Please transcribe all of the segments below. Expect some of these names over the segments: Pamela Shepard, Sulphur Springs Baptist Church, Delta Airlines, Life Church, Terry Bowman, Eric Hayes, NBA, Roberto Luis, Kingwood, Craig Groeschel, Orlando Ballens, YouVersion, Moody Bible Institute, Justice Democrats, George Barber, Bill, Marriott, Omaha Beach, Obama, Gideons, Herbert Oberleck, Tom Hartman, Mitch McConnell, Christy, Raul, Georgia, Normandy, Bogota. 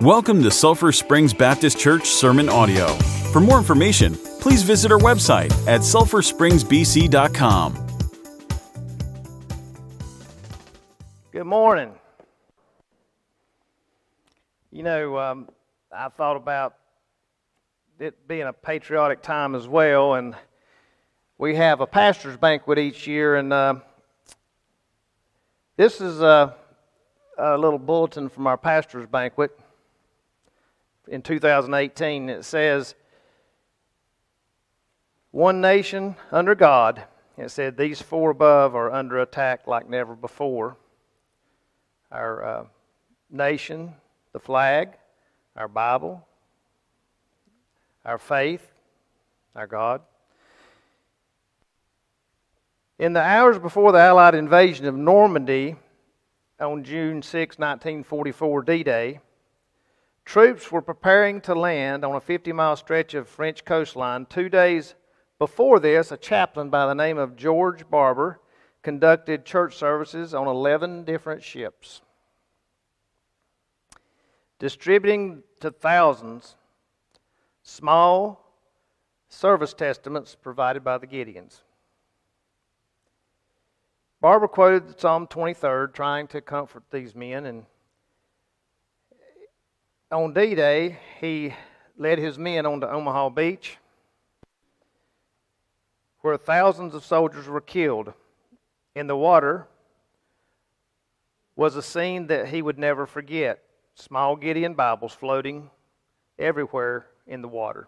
Welcome to Sulphur Springs Baptist Church Sermon Audio. For more information, please visit our website at sulphurspringsbc.com. Good morning. You know, I thought about it being a patriotic time as well, and we have a pastor's banquet each year, and this is a little bulletin from our pastor's banquet. In 2018, it says, "One nation under God." It said, "These four above are under attack like never before. Our nation, the flag, our Bible, our faith, our God." In the hours before the Allied invasion of Normandy on June 6, 1944, D-Day, troops were preparing to land on a 50-mile stretch of French coastline. 2 days before this, a chaplain by the name of George Barber conducted church services on 11 different ships, distributing to thousands small service testaments provided by the Gideons. Barber quoted Psalm 23, trying to comfort these men, and on D-Day, he led his men onto Omaha Beach, where thousands of soldiers were killed. In the water was a scene that he would never forget. Small Gideon Bibles floating everywhere in the water.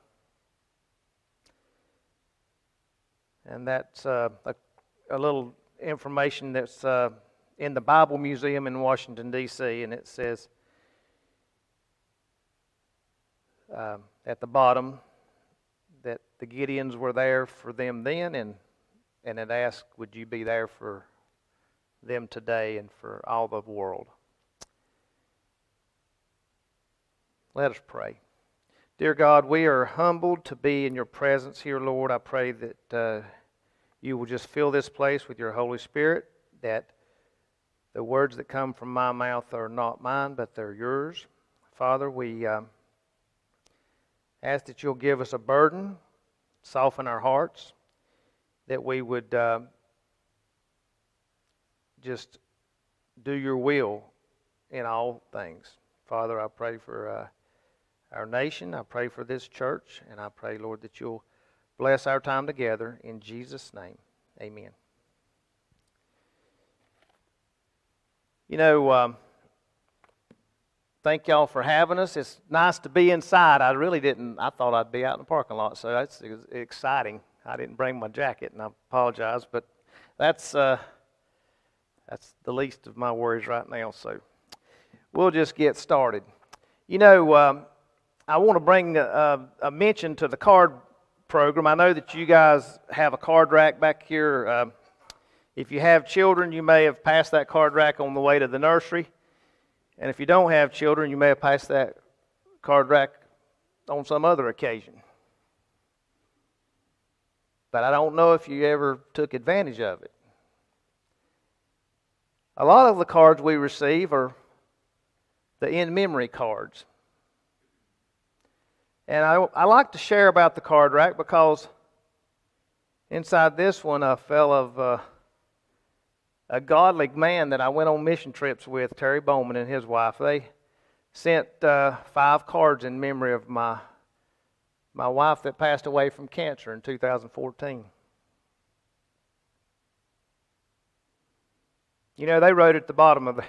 And that's a little information that's in the Bible Museum in Washington, D.C., and it says, at the bottom, that the Gideons were there for them then, and it asked, would you be there for them today and for all the world? Let us pray. Dear God, we are humbled to be in your presence here, Lord. I pray that you will just fill this place with your Holy Spirit, that the words that come from my mouth are not mine, but they're yours. Father, we ask that you'll give us a burden, soften our hearts, that we would just do your will in all things. Father, I pray for our nation. I pray for this church. And I pray, Lord, that you'll bless our time together. In Jesus' name, amen. You know, thank y'all for having us. It's nice to be inside. I thought I'd be out in the parking lot, so that's exciting. I didn't bring my jacket, and I apologize, but that's the least of my worries right now, so we'll just get started. You know, I want to bring a mention to the card program. I know that you guys have a card rack back here. If you have children, you may have passed that card rack on the way to the nursery. And if you don't have children, you may have passed that card rack on some other occasion. But I don't know if you ever took advantage of it. A lot of the cards we receive are the in-memory cards. And I like to share about the card rack because inside this one, a fellow of a godly man that I went on mission trips with, Terry Bowman and his wife, they sent 5 cards in memory of my wife that passed away from cancer in 2014. You know, they wrote at the bottom of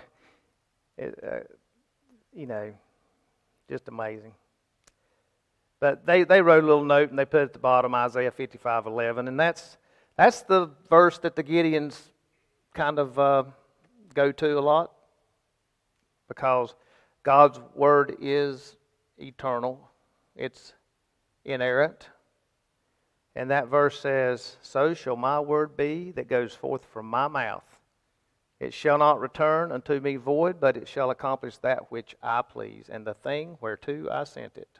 you know, just amazing. But they wrote a little note and they put it at the bottom, Isaiah 55:11, and that's the verse that the Gideons kind of go to a lot, because God's word is eternal, it's inerrant, and that verse says, "So shall my word be that goes forth from my mouth. It shall not return unto me void, but it shall accomplish that which I please, and the thing whereto I sent it."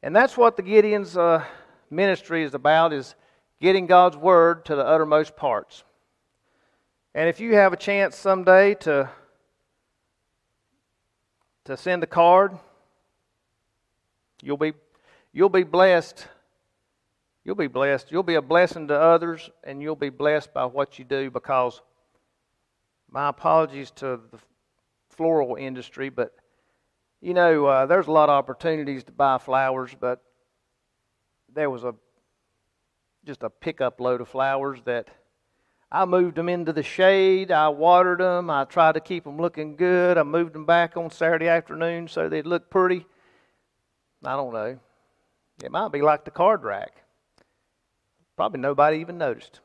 And that's what the Gideon's ministry is about, is getting God's Word to the uttermost parts. And if you have a chance someday to to send a card. You'll be blessed. You'll be blessed. You'll be a blessing to others, and you'll be blessed by what you do, because my apologies to the floral industry, but you know, there's a lot of opportunities to buy flowers, but there was just a pickup load of flowers that I moved them into the shade. I watered them. I tried to keep them looking good. I moved them back on Saturday afternoon so they'd look pretty. I don't know. It might be like the card rack. Probably nobody even noticed.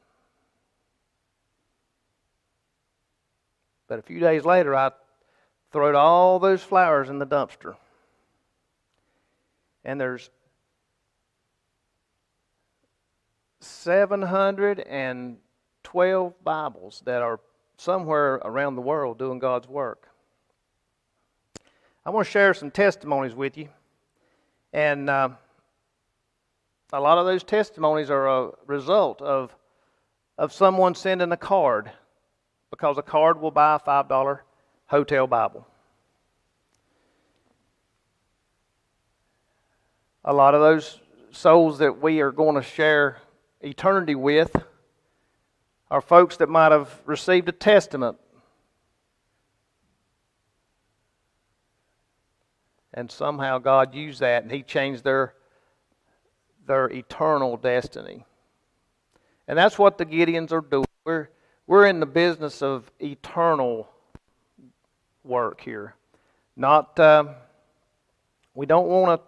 But a few days later, I threw all those flowers in the dumpster. And there's 712 Bibles that are somewhere around the world doing God's work. I want to share some testimonies with you. And a lot of those testimonies are a result of someone sending a card, because a card will buy a $5 hotel Bible. A lot of those souls that we are going to share eternity with are folks that might have received a testament. And somehow God used that, and He changed their eternal destiny. And that's what the Gideons are doing. We're in the business of eternal work here. Not we don't want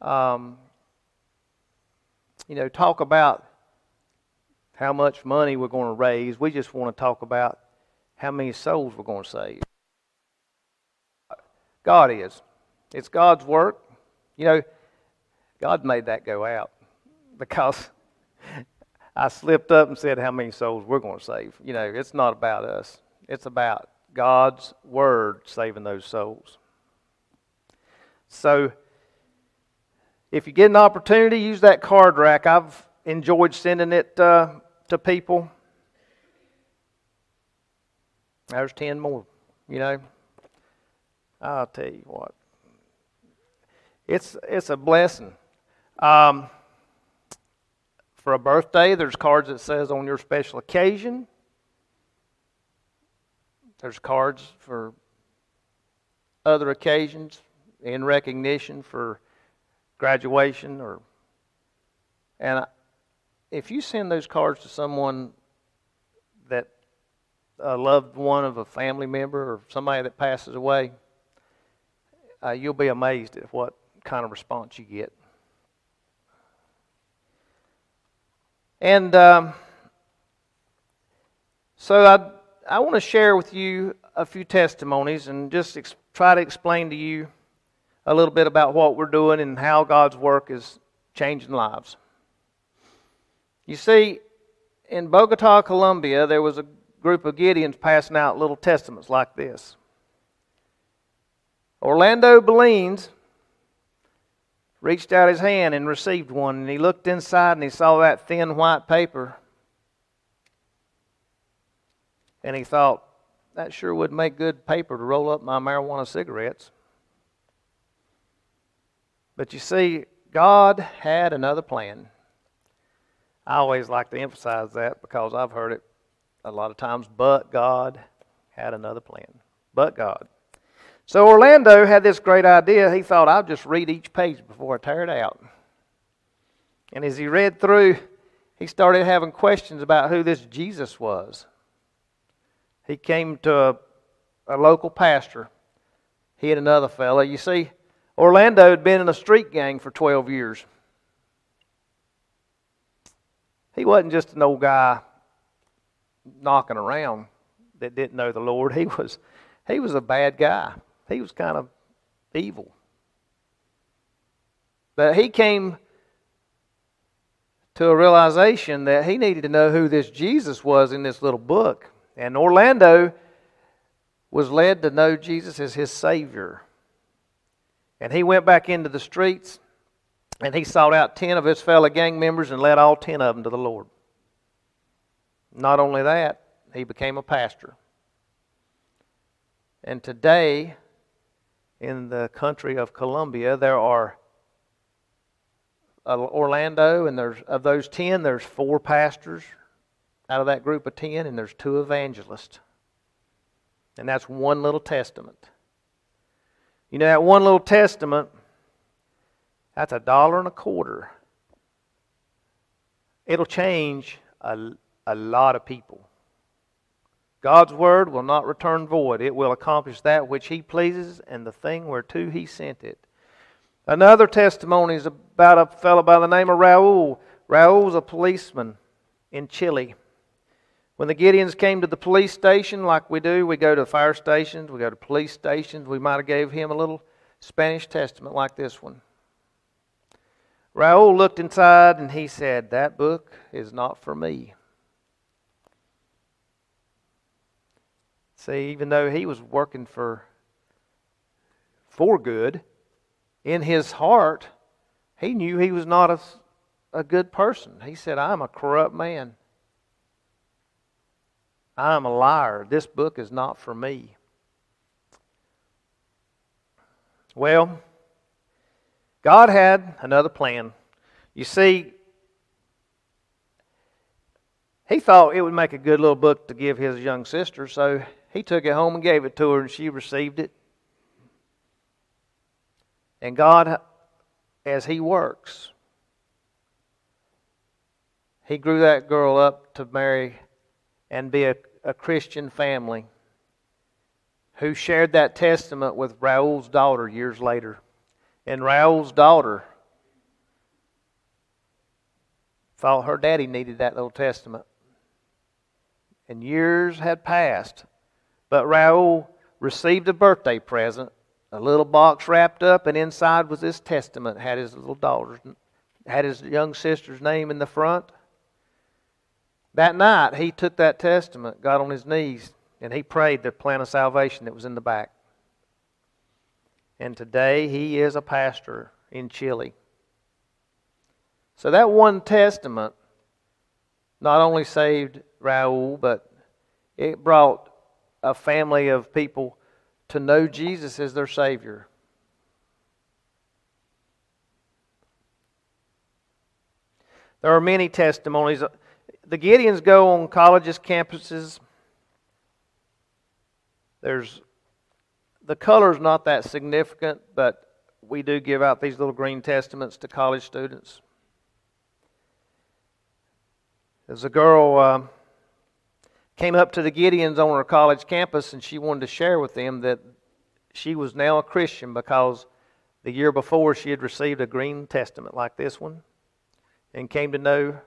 to talk about how much money we're going to raise. We just want to talk about how many souls we're going to save. God is. It's God's work. You know, God made that go out, because I slipped up and said how many souls we're going to save. You know, it's not about us. It's about God's Word saving those souls. So, if you get an opportunity, use that card rack. I've enjoyed sending it to people. There's 10 more, you know. I'll tell you what, it's a blessing. For a birthday, there's cards that says on your special occasion. There's cards for other occasions in recognition for graduation, and if you send those cards to someone that a loved one of a family member or somebody that passes away, you'll be amazed at what kind of response you get. And so I want to share with you a few testimonies and just try to explain to you a little bit about what we're doing and how God's work is changing lives. You see, in Bogota, Colombia, there was a group of Gideons passing out little testaments like this. Orlando Ballens reached out his hand and received one, and he looked inside and he saw that thin white paper, and he thought, that sure would make good paper to roll up my marijuana cigarettes. But you see, God had another plan. I always like to emphasize that, because I've heard it a lot of times, but God had another plan. But God. So Orlando had this great idea. He thought, I'll just read each page before I tear it out. And as he read through, he started having questions about who this Jesus was. He came to a local pastor. He and another fella. You see, Orlando had been in a street gang for 12 years. He wasn't just an old guy knocking around that didn't know the Lord. He was a bad guy. He was kind of evil. But he came to a realization that he needed to know who this Jesus was in this little book. And Orlando was led to know Jesus as his Savior. And he went back into the streets, and he sought out 10 of his fellow gang members and led all 10 of them to the Lord. Not only that, he became a pastor. And today, in the country of Colombia, there are Orlando, and there's of those 10, there's 4 pastors out of that group of 10, and there's 2 evangelists. And that's one little testament. You know, that one little testament, that's $1.25. It'll change a lot of people. God's word will not return void. It will accomplish that which He pleases and the thing whereto He sent it. Another testimony is about a fellow by the name of Raul. Raul's a policeman in Chile. When the Gideons came to the police station, like we do, we go to fire stations, we go to police stations. We might have gave him a little Spanish testament like this one. Raul looked inside and he said, "That book is not for me." See, even though he was working for good, in his heart, he knew he was not a good person. He said, "I'm a corrupt man. I'm a liar. This book is not for me." Well, God had another plan. You see, He thought it would make a good little book to give his young sister, so he took it home and gave it to her, and she received it. And God, as He works, He grew that girl up to marry and be a Christian family who shared that testament with Raul's daughter years later. And Raul's daughter thought her daddy needed that little testament. And years had passed, but Raul received a birthday present, a little box wrapped up, and inside was this testament. Had his little daughter's, had his young sister's name in the front. That night, he took that testament, got on his knees, and he prayed the plan of salvation that was in the back. And today, he is a pastor in Chile. So that one testament not only saved Raul, but it brought a family of people to know Jesus as their Savior. There are many testimonies. The Gideons go on colleges, campuses. The color's not that significant, but we do give out these little green testaments to college students. There's a girl came up to the Gideons on her college campus, and she wanted to share with them that she was now a Christian because the year before she had received a green testament like this one and came to know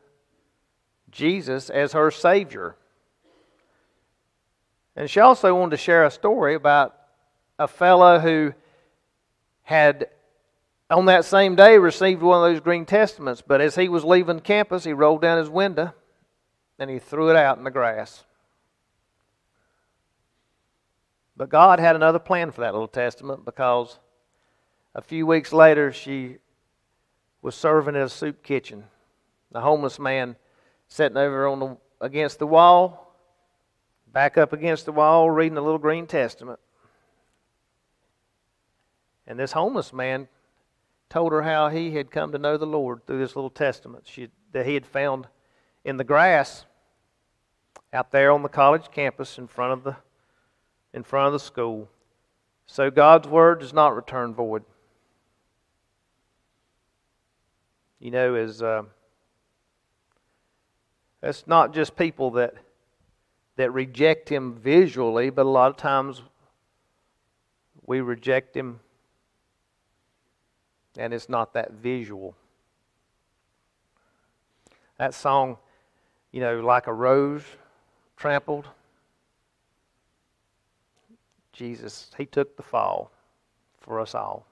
Jesus as her Savior. And she also wanted to share a story about a fellow who had on that same day received one of those green testaments, but as he was leaving campus, he rolled down his window and he threw it out in the grass. But God had another plan for that little testament, because a few weeks later she was serving at a soup kitchen. The homeless man sitting over against the wall, back up against the wall, reading a little green testament. And this homeless man told her how he had come to know the Lord through this little testament that he had found in the grass out there on the college campus in front of the school. So God's word does not return void. You know, it's not just people that reject Him visually, but a lot of times we reject Him and it's not that visual. That song, you know, like a rose trampled. Jesus, He took the fall for us all.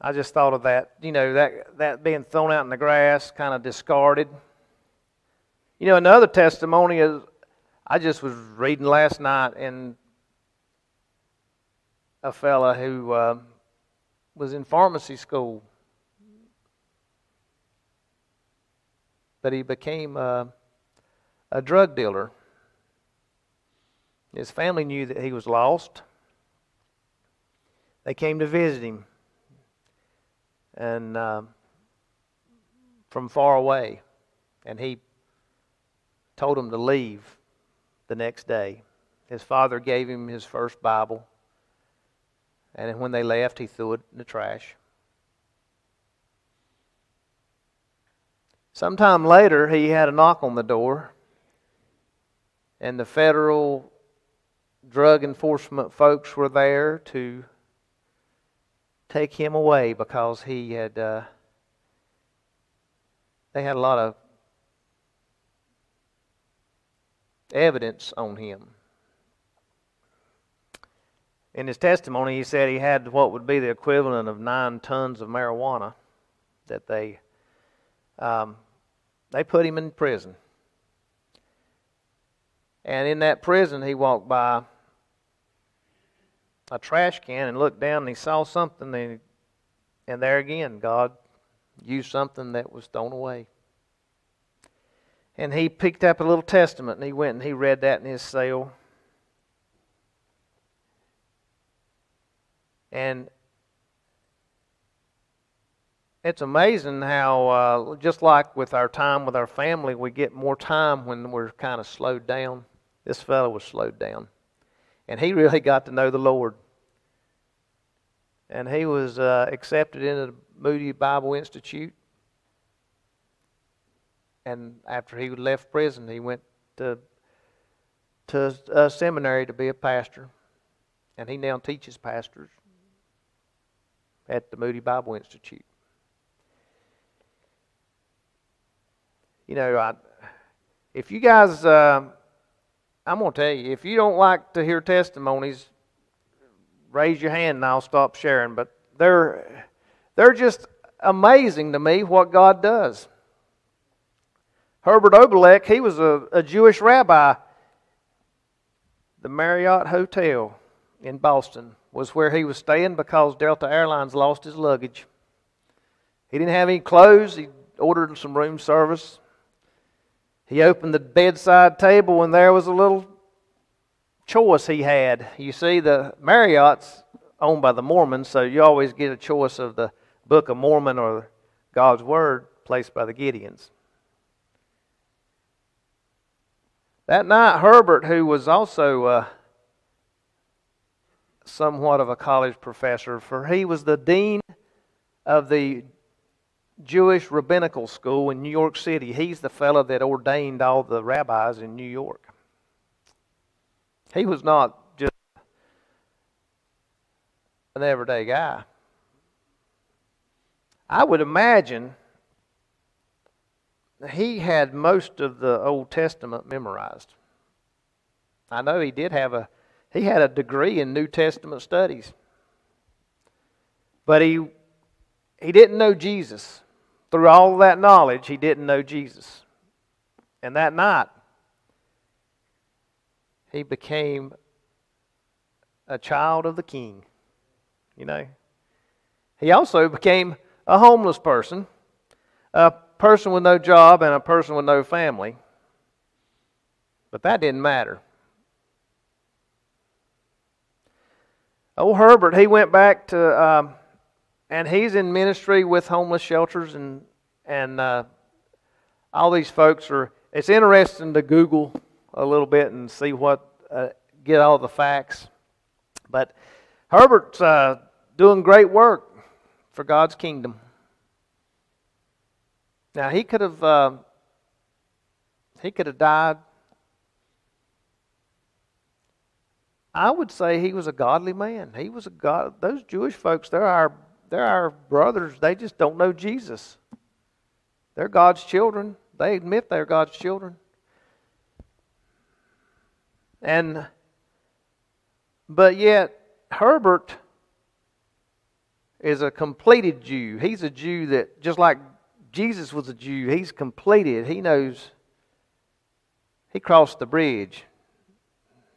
I just thought of that, you know, that being thrown out in the grass, kind of discarded. You know, another testimony is, I just was reading last night, and a fella who was in pharmacy school, but he became a drug dealer. His family knew that he was lost. They came to visit him, and from far away, and he told them to leave the next day. His father gave him his first Bible, and when they left, he threw it in the trash. Sometime later, he had a knock on the door, and the federal drug enforcement folks were there to take him away because he had, they had a lot of evidence on him. In his testimony, he said he had what would be the equivalent of 9 tons of marijuana that they put him in prison. And in that prison, he walked by a trash can and looked down and he saw something. And there again, God used something that was thrown away. And he picked up a little testament and he went and he read that in his cell. And it's amazing how, just like with our time with our family, we get more time when we're kind of slowed down. This fellow was slowed down. And he really got to know the Lord. And he was accepted into the Moody Bible Institute. And after he left prison, he went to a seminary to be a pastor. And he now teaches pastors at the Moody Bible Institute. You know, if you guys... I'm going to tell you, if you don't like to hear testimonies, raise your hand and I'll stop sharing. But they're just amazing to me what God does. Herbert Oberleck, he was a Jewish rabbi. The Marriott Hotel in Boston was where he was staying because Delta Airlines lost his luggage. He didn't have any clothes. He ordered some room service. He opened the bedside table and there was a little choice he had. You see, the Marriott's owned by the Mormons, so you always get a choice of the Book of Mormon or God's Word placed by the Gideons. That night, Herbert, who was also somewhat of a college professor, for he was the dean of the Jewish Rabbinical School in New York City. He's the fellow that ordained all the rabbis in New York. He was not just an everyday guy. I would imagine he had most of the Old Testament memorized. I know he did have he had a degree in New Testament studies. But he didn't know Jesus. Through all that knowledge, he didn't know Jesus. And that night, he became a child of the King. You know, he also became a homeless person, a person with no job, and a person with no family. But that didn't matter. Old Herbert, he went back to... and he's in ministry with homeless shelters and all these folks are... It's interesting to Google a little bit and see what... get all the facts. But Herbert's doing great work for God's kingdom. Now he could have died. I would say he was a godly man. He was a god. Those Jewish folks, they're our brothers. They just don't know Jesus. They're God's children. They admit they're God's children. But yet, Herbert is a completed Jew. He's a Jew that, just like Jesus was a Jew, he's completed. He knows. He crossed the bridge.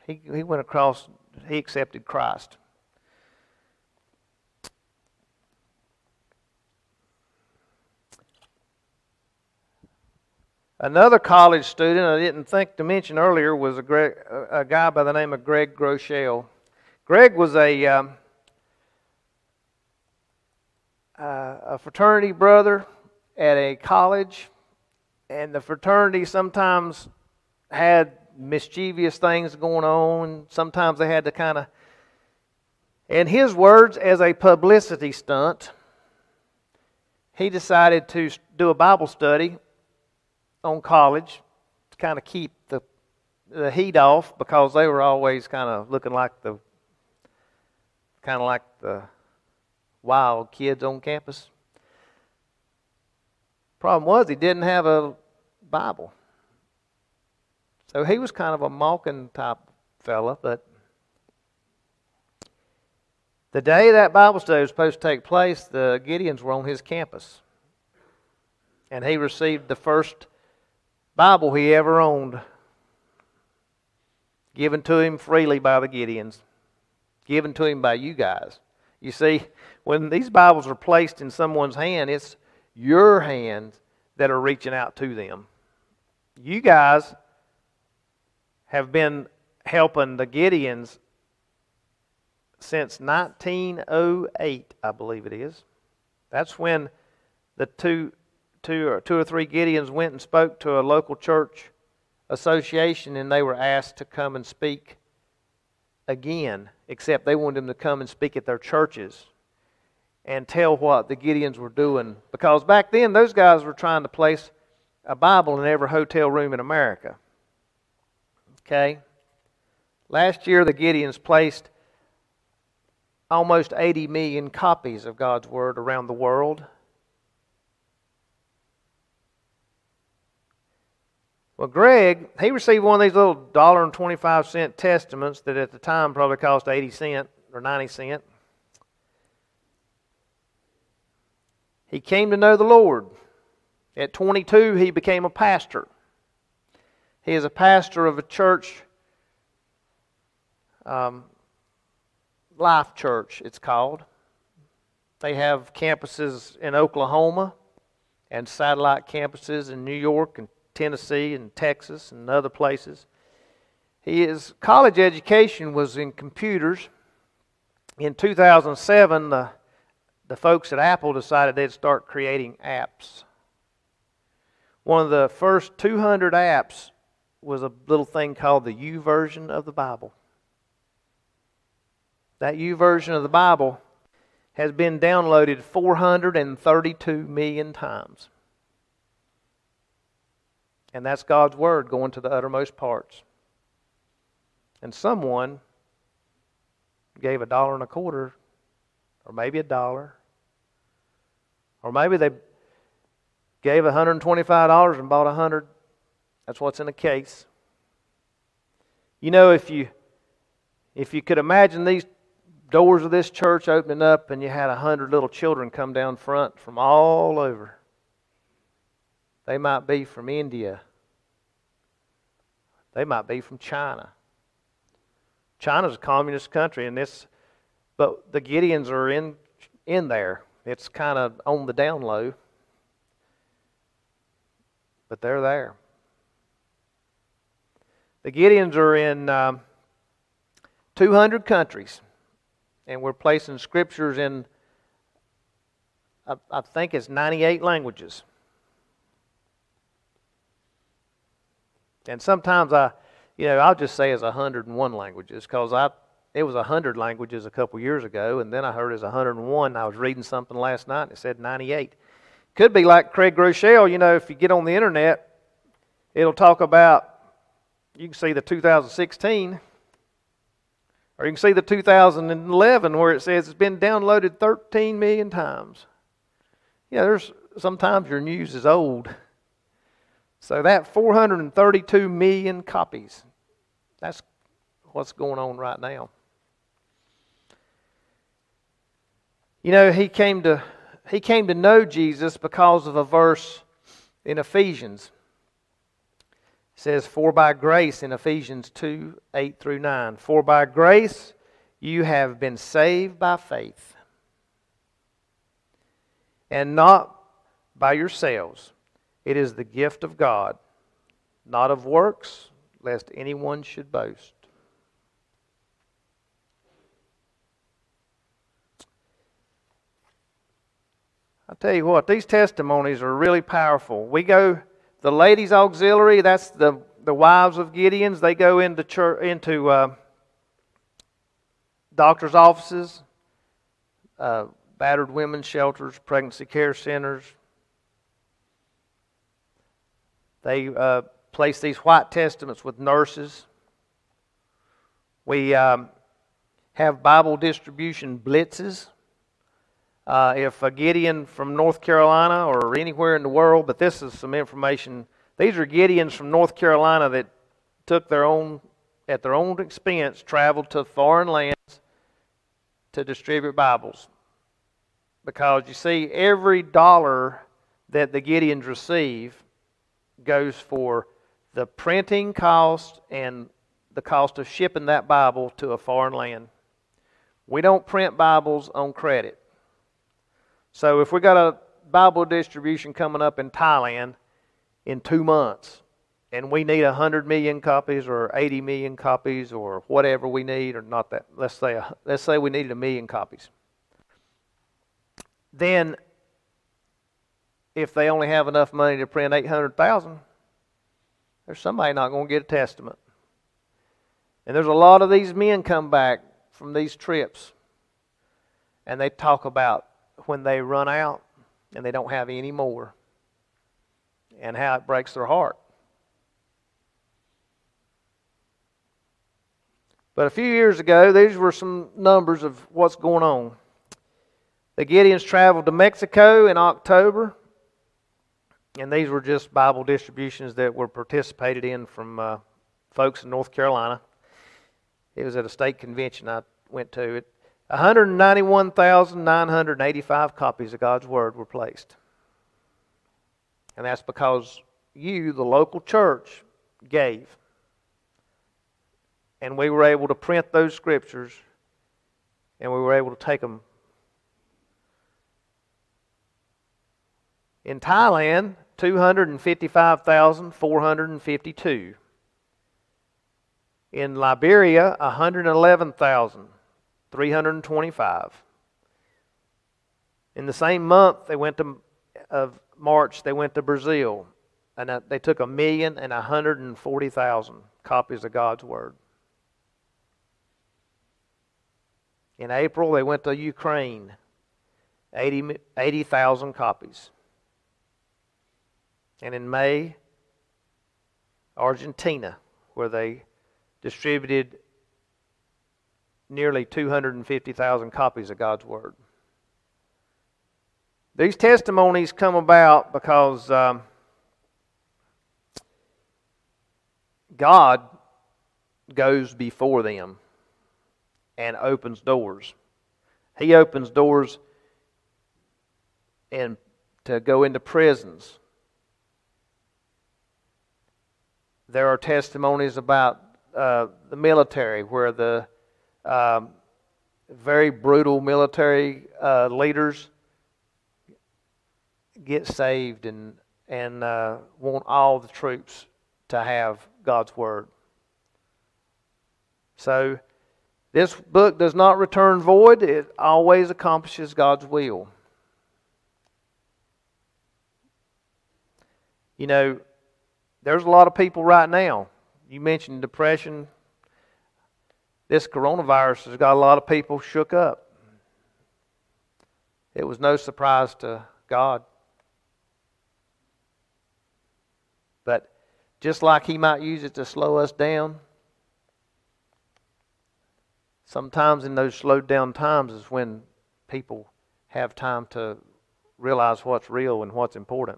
He went across. He accepted Christ. Another college student I didn't think to mention earlier was a guy by the name of Craig Groeschel. Craig was a fraternity brother at a college, and the fraternity sometimes had mischievous things going on. Sometimes they had to kind of, in his words, as a publicity stunt, he decided to do a Bible study on college to kind of keep the heat off, because they were always kind of looking like the wild kids on campus. Problem was, he didn't have a Bible. So he was kind of a mawkin type fella, but the day that Bible study was supposed to take place, the Gideons were on his campus. And he received the first Bible he ever owned, given to him freely by the Gideons, given to him by you guys. You see, when these Bibles are placed in someone's hand, it's your hands that are reaching out to them. You guys have been helping the Gideons since 1908, I believe it is. That's when the two or three Gideons went and spoke to a local church association, and they were asked to come and speak again, except they wanted them to come and speak at their churches and tell what the Gideons were doing. Because back then, those guys were trying to place a Bible in every hotel room in America. Okay? Last year, the Gideons placed almost 80 million copies of God's Word around the world. Well, Greg, he received one of these little $1.25 testaments that at the time probably cost 80 cents or 90 cents. He came to know the Lord. At 22, he became a pastor. He is a pastor of a church, Life Church, it's called. They have campuses in Oklahoma and satellite campuses in New York and Tennessee and Texas and other places. His college education was in computers. In 2007, the folks at Apple decided they'd start creating apps. One of the first 200 apps was a little thing called the YouVersion of the Bible. That YouVersion of the Bible has been downloaded 432 million times. And that's God's Word going to the uttermost parts. And someone gave $1.25, or maybe $1, or maybe they gave $125 and bought 100. That's what's in the case. You know, if you could imagine these doors of this church opening up and you had 100 little children come down front from all over. They might be from India. They might be from China. China's a communist country, but the Gideons are in there. It's kind of on the down low. But they're there. The Gideons are in 200 countries, and we're placing scriptures in, I think it's 98 languages. And sometimes I'll just say it's 101 languages, because it was 100 languages a couple years ago, and then I heard it's 101. I was reading something last night, and it said 98. Could be like Craig Groeschel. You know, if you get on the internet, it'll talk about, you can see the 2016, or you can see the 2011, where it says it's been downloaded 13 million times. Yeah, there's sometimes your news is old. So that 432 million copies, that's what's going on right now. You know, he came to know Jesus because of a verse in Ephesians. It says, "For by grace," in Ephesians 2, 8 through 9, "For by grace you have been saved by faith, and not by yourselves. It is the gift of God, not of works, lest anyone should boast. I'll tell you what, these testimonies are really powerful. We go, the ladies' auxiliary, that's the wives of Gideons, they go into church, into doctor's offices, battered women's shelters, pregnancy care centers. They place these white testaments with nurses. We have Bible distribution blitzes. If a Gideon from North Carolina or anywhere in the world, but this is some information. These are Gideons from North Carolina that took their own, at their own expense, traveled to foreign lands to distribute Bibles. Because you see, every dollar that the Gideons receive goes for the printing cost and the cost of shipping that Bible to a foreign land. We don't print Bibles on credit. So if we got a Bible distribution coming up in Thailand in 2 months, and we need 100 million copies or 80 million copies or whatever we need, or not that, let's say we needed 1 million copies. Then if they only have enough money to print 800,000, there's somebody not going to get a testament. And there's a lot of these men come back from these trips, and they talk about when they run out and they don't have any more, and how it breaks their heart. But a few years ago, these were some numbers of what's going on. The Gideons traveled to Mexico in October, and these were just Bible distributions that were participated in from folks in North Carolina. It was at a state convention I went to. 191,985 copies of God's Word were placed. And that's because you, the local church, gave. And we were able to print those scriptures, and we were able to take them. In Thailand, 255,452. In Liberia, 111,325. In the same month of March, they went to Brazil, and they took 1,140,000 copies of God's Word. In April, they went to Ukraine, 80,000 copies. And in May, Argentina, where they distributed nearly 250,000 copies of God's Word. These testimonies come about because God goes before them and opens doors. He opens doors and to go into prisons. There are testimonies about the military, where the very brutal military leaders get saved and want all the troops to have God's Word. So this book does not return void. It always accomplishes God's will. You know, there's a lot of people right now. You mentioned depression. This coronavirus has got a lot of people shook up. It was no surprise to God. But just like He might use it to slow us down, sometimes in those slowed down times is when people have time to realize what's real and what's important.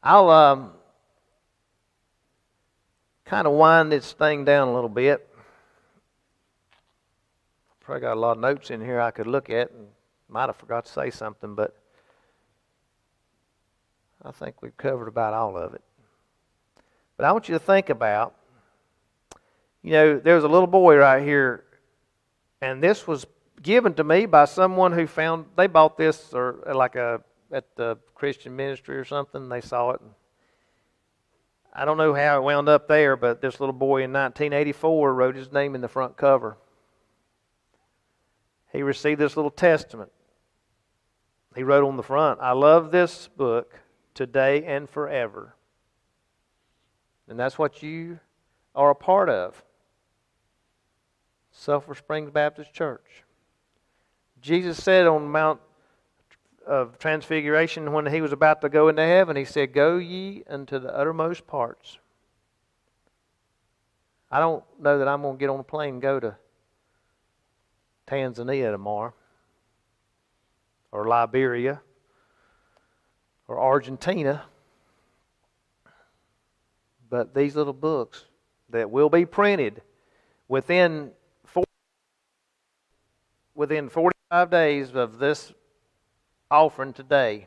I'll kind of wind this thing down a little bit. Probably got a lot of notes in here I could look at, and might have forgot to say something, but I think we've covered about all of it. But I want you to think about, you know, there's a little boy right here, and this was given to me by someone who found, they bought this, or like a at the Christian ministry or something. They saw it. And I don't know how it wound up there, but this little boy in 1984 wrote his name in the front cover. He received this little testament. He wrote on the front, "I love this book today and forever." And that's what you are a part of. Sulphur Springs Baptist Church. Jesus said on Mount of Transfiguration when he was about to go into heaven, he said, "Go ye unto the uttermost parts." I don't know that I'm going to get on a plane and go to Tanzania tomorrow, or Liberia, or Argentina. But these little books that will be printed within 45 days of this offering today,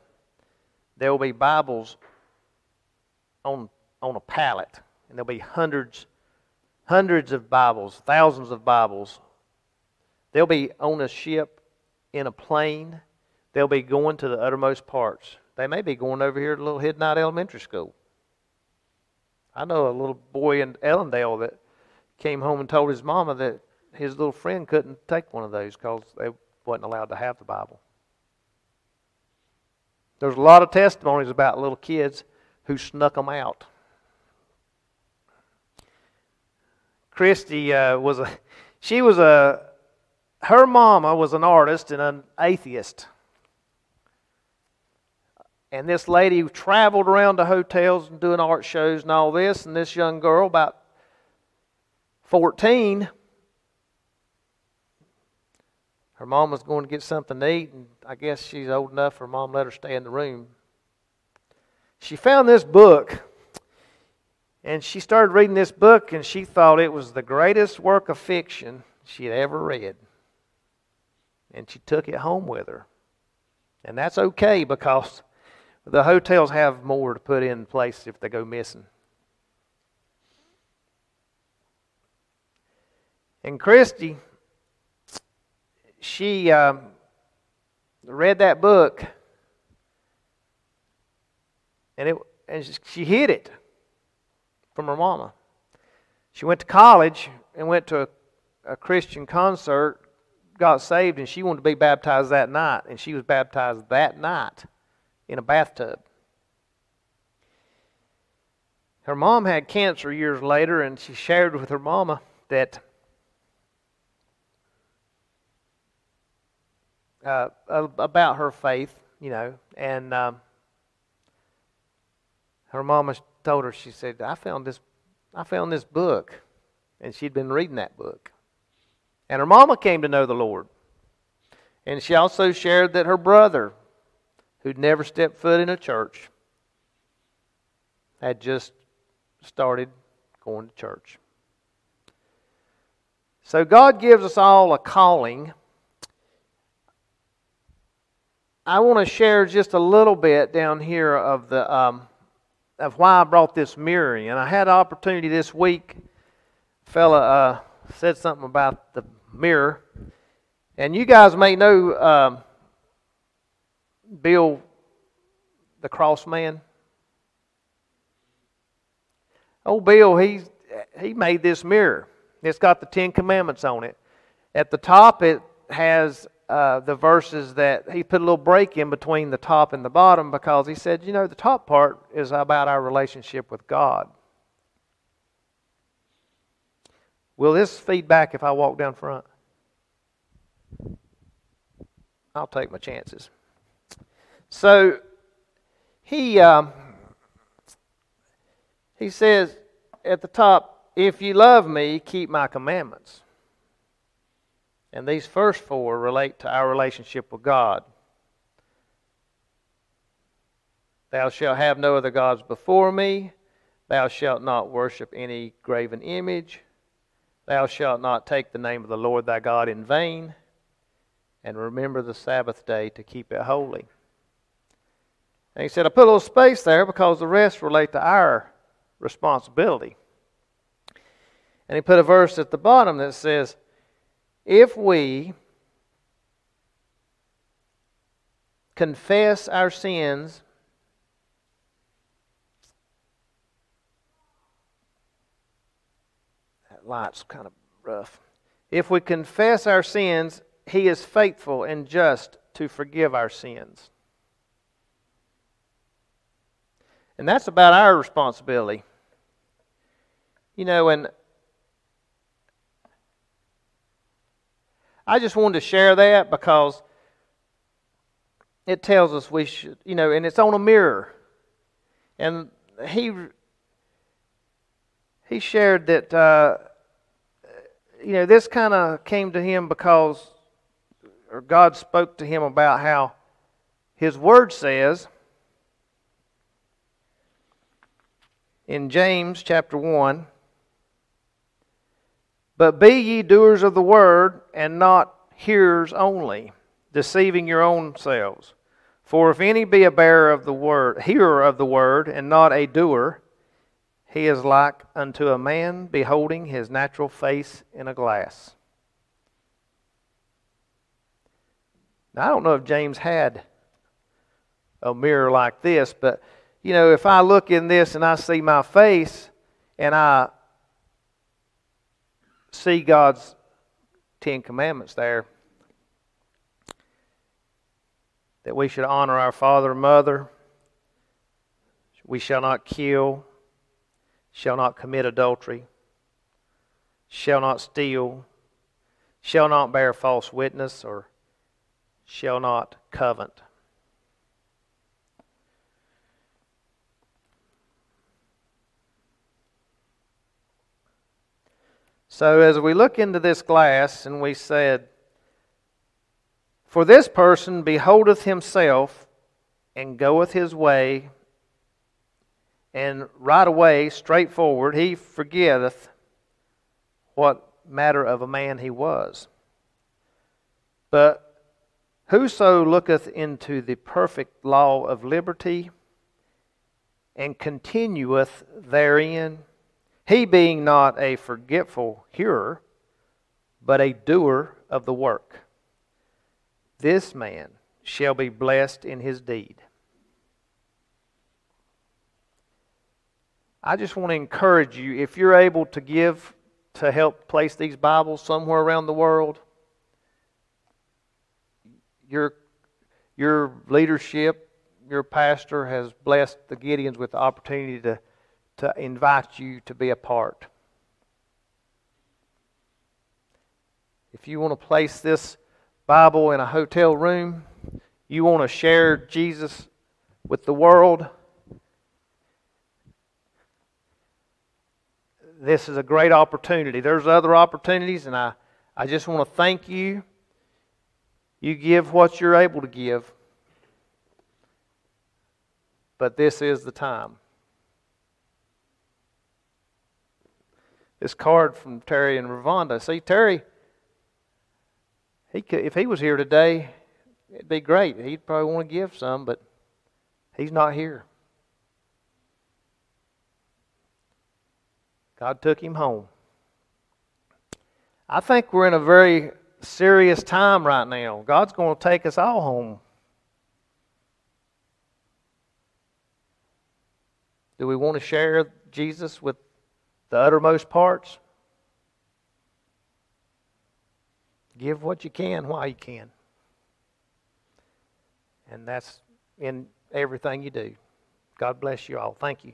there will be Bibles on a pallet, and there will be hundreds of Bibles, thousands of Bibles. They'll be on a ship, in a plane. They'll be going to the uttermost parts. They may be going over here to Little Hidnight Elementary School. I know a little boy in Ellendale that came home and told his mama that his little friend couldn't take one of those because they wasn't allowed to have the Bible. There's a lot of testimonies about little kids who snuck them out. Christy her mama was an artist and an atheist. And this lady traveled around to hotels and doing art shows and all this. And this young girl, about 14, her mom was going to get something to eat. And I guess she's old enough, her mom let her stay in the room. She found this book. And she started reading this book. And she thought it was the greatest work of fiction she had ever read. And she took it home with her. And that's okay, because the hotels have more to put in place if they go missing. And Christy, she read that book, and she hid it from her mama. She went to college and went to a Christian concert, got saved, and she wanted to be baptized that night, and she was baptized that night in a bathtub. Her mom had cancer years later, and she shared with her mama that about her faith, and her mama told her, she said, I found this book, and she'd been reading that book. And her mama came to know the Lord. And she also shared that her brother, who'd never stepped foot in a church, had just started going to church. So God gives us all a calling. I want to share just a little bit down here of the of why I brought this mirror in. I had an opportunity this week. A fella said something about the mirror, and you guys may know Bill, the cross man. Old Bill, he made this mirror. It's got the 10 Commandments on it. At the top, it has the verses that he put a little break in between the top and the bottom, because he said, the top part is about our relationship with God. Will this feed back if I walk down front? I'll take my chances. So he says at the top, "If you love me, keep my commandments." And these first four relate to our relationship with God. "Thou shalt have no other gods before me. Thou shalt not worship any graven image. Thou shalt not take the name of the Lord thy God in vain. And remember the Sabbath day to keep it holy." And he said, I put a little space there because the rest relate to our responsibility. And he put a verse at the bottom that says, "If we confess our sins, that light's kind of rough. If we confess our sins, He is faithful and just to forgive our sins. And that's about our responsibility. You know, and I just wanted to share that because it tells us we should, you know, and it's on a mirror. And he shared that, you know, this kind of came to him because, or God spoke to him about how His Word says in James chapter 1, "But be ye doers of the word, and not hearers only, deceiving your own selves. For if any be a bearer of the word, hearer of the word, and not a doer, he is like unto a man beholding his natural face in a glass." Now, I don't know if James had a mirror like this, but, you know, if I look in this and I see my face and I see God's 10 commandments there, that we should honor our father and mother, we shall not kill, shall not commit adultery, shall not steal, shall not bear false witness, or shall not covet. So as we look into this glass, and we said, "For this person beholdeth himself, and goeth his way, and right away, straightforward, he forgetteth what matter of a man he was. But whoso looketh into the perfect law of liberty, and continueth therein, he being not a forgetful hearer, but a doer of the work, this man shall be blessed in his deed." I just want to encourage you, if you're able to give to help place these Bibles somewhere around the world, your leadership, your pastor has blessed the Gideons with the opportunity to invite you to be a part. If you want to place this Bible in a hotel room, you want to share Jesus with the world, this is a great opportunity. There's other opportunities, and I just want to thank you. You give what you're able to give, but this is the time. This card from Terry and Ravonda. See, Terry, he could, if he was here today, it'd be great. He'd probably want to give some, but he's not here. God took him home. I think we're in a very serious time right now. God's going to take us all home. Do we want to share Jesus with the uttermost parts? Give what you can while you can. And that's in everything you do. God bless you all. Thank you.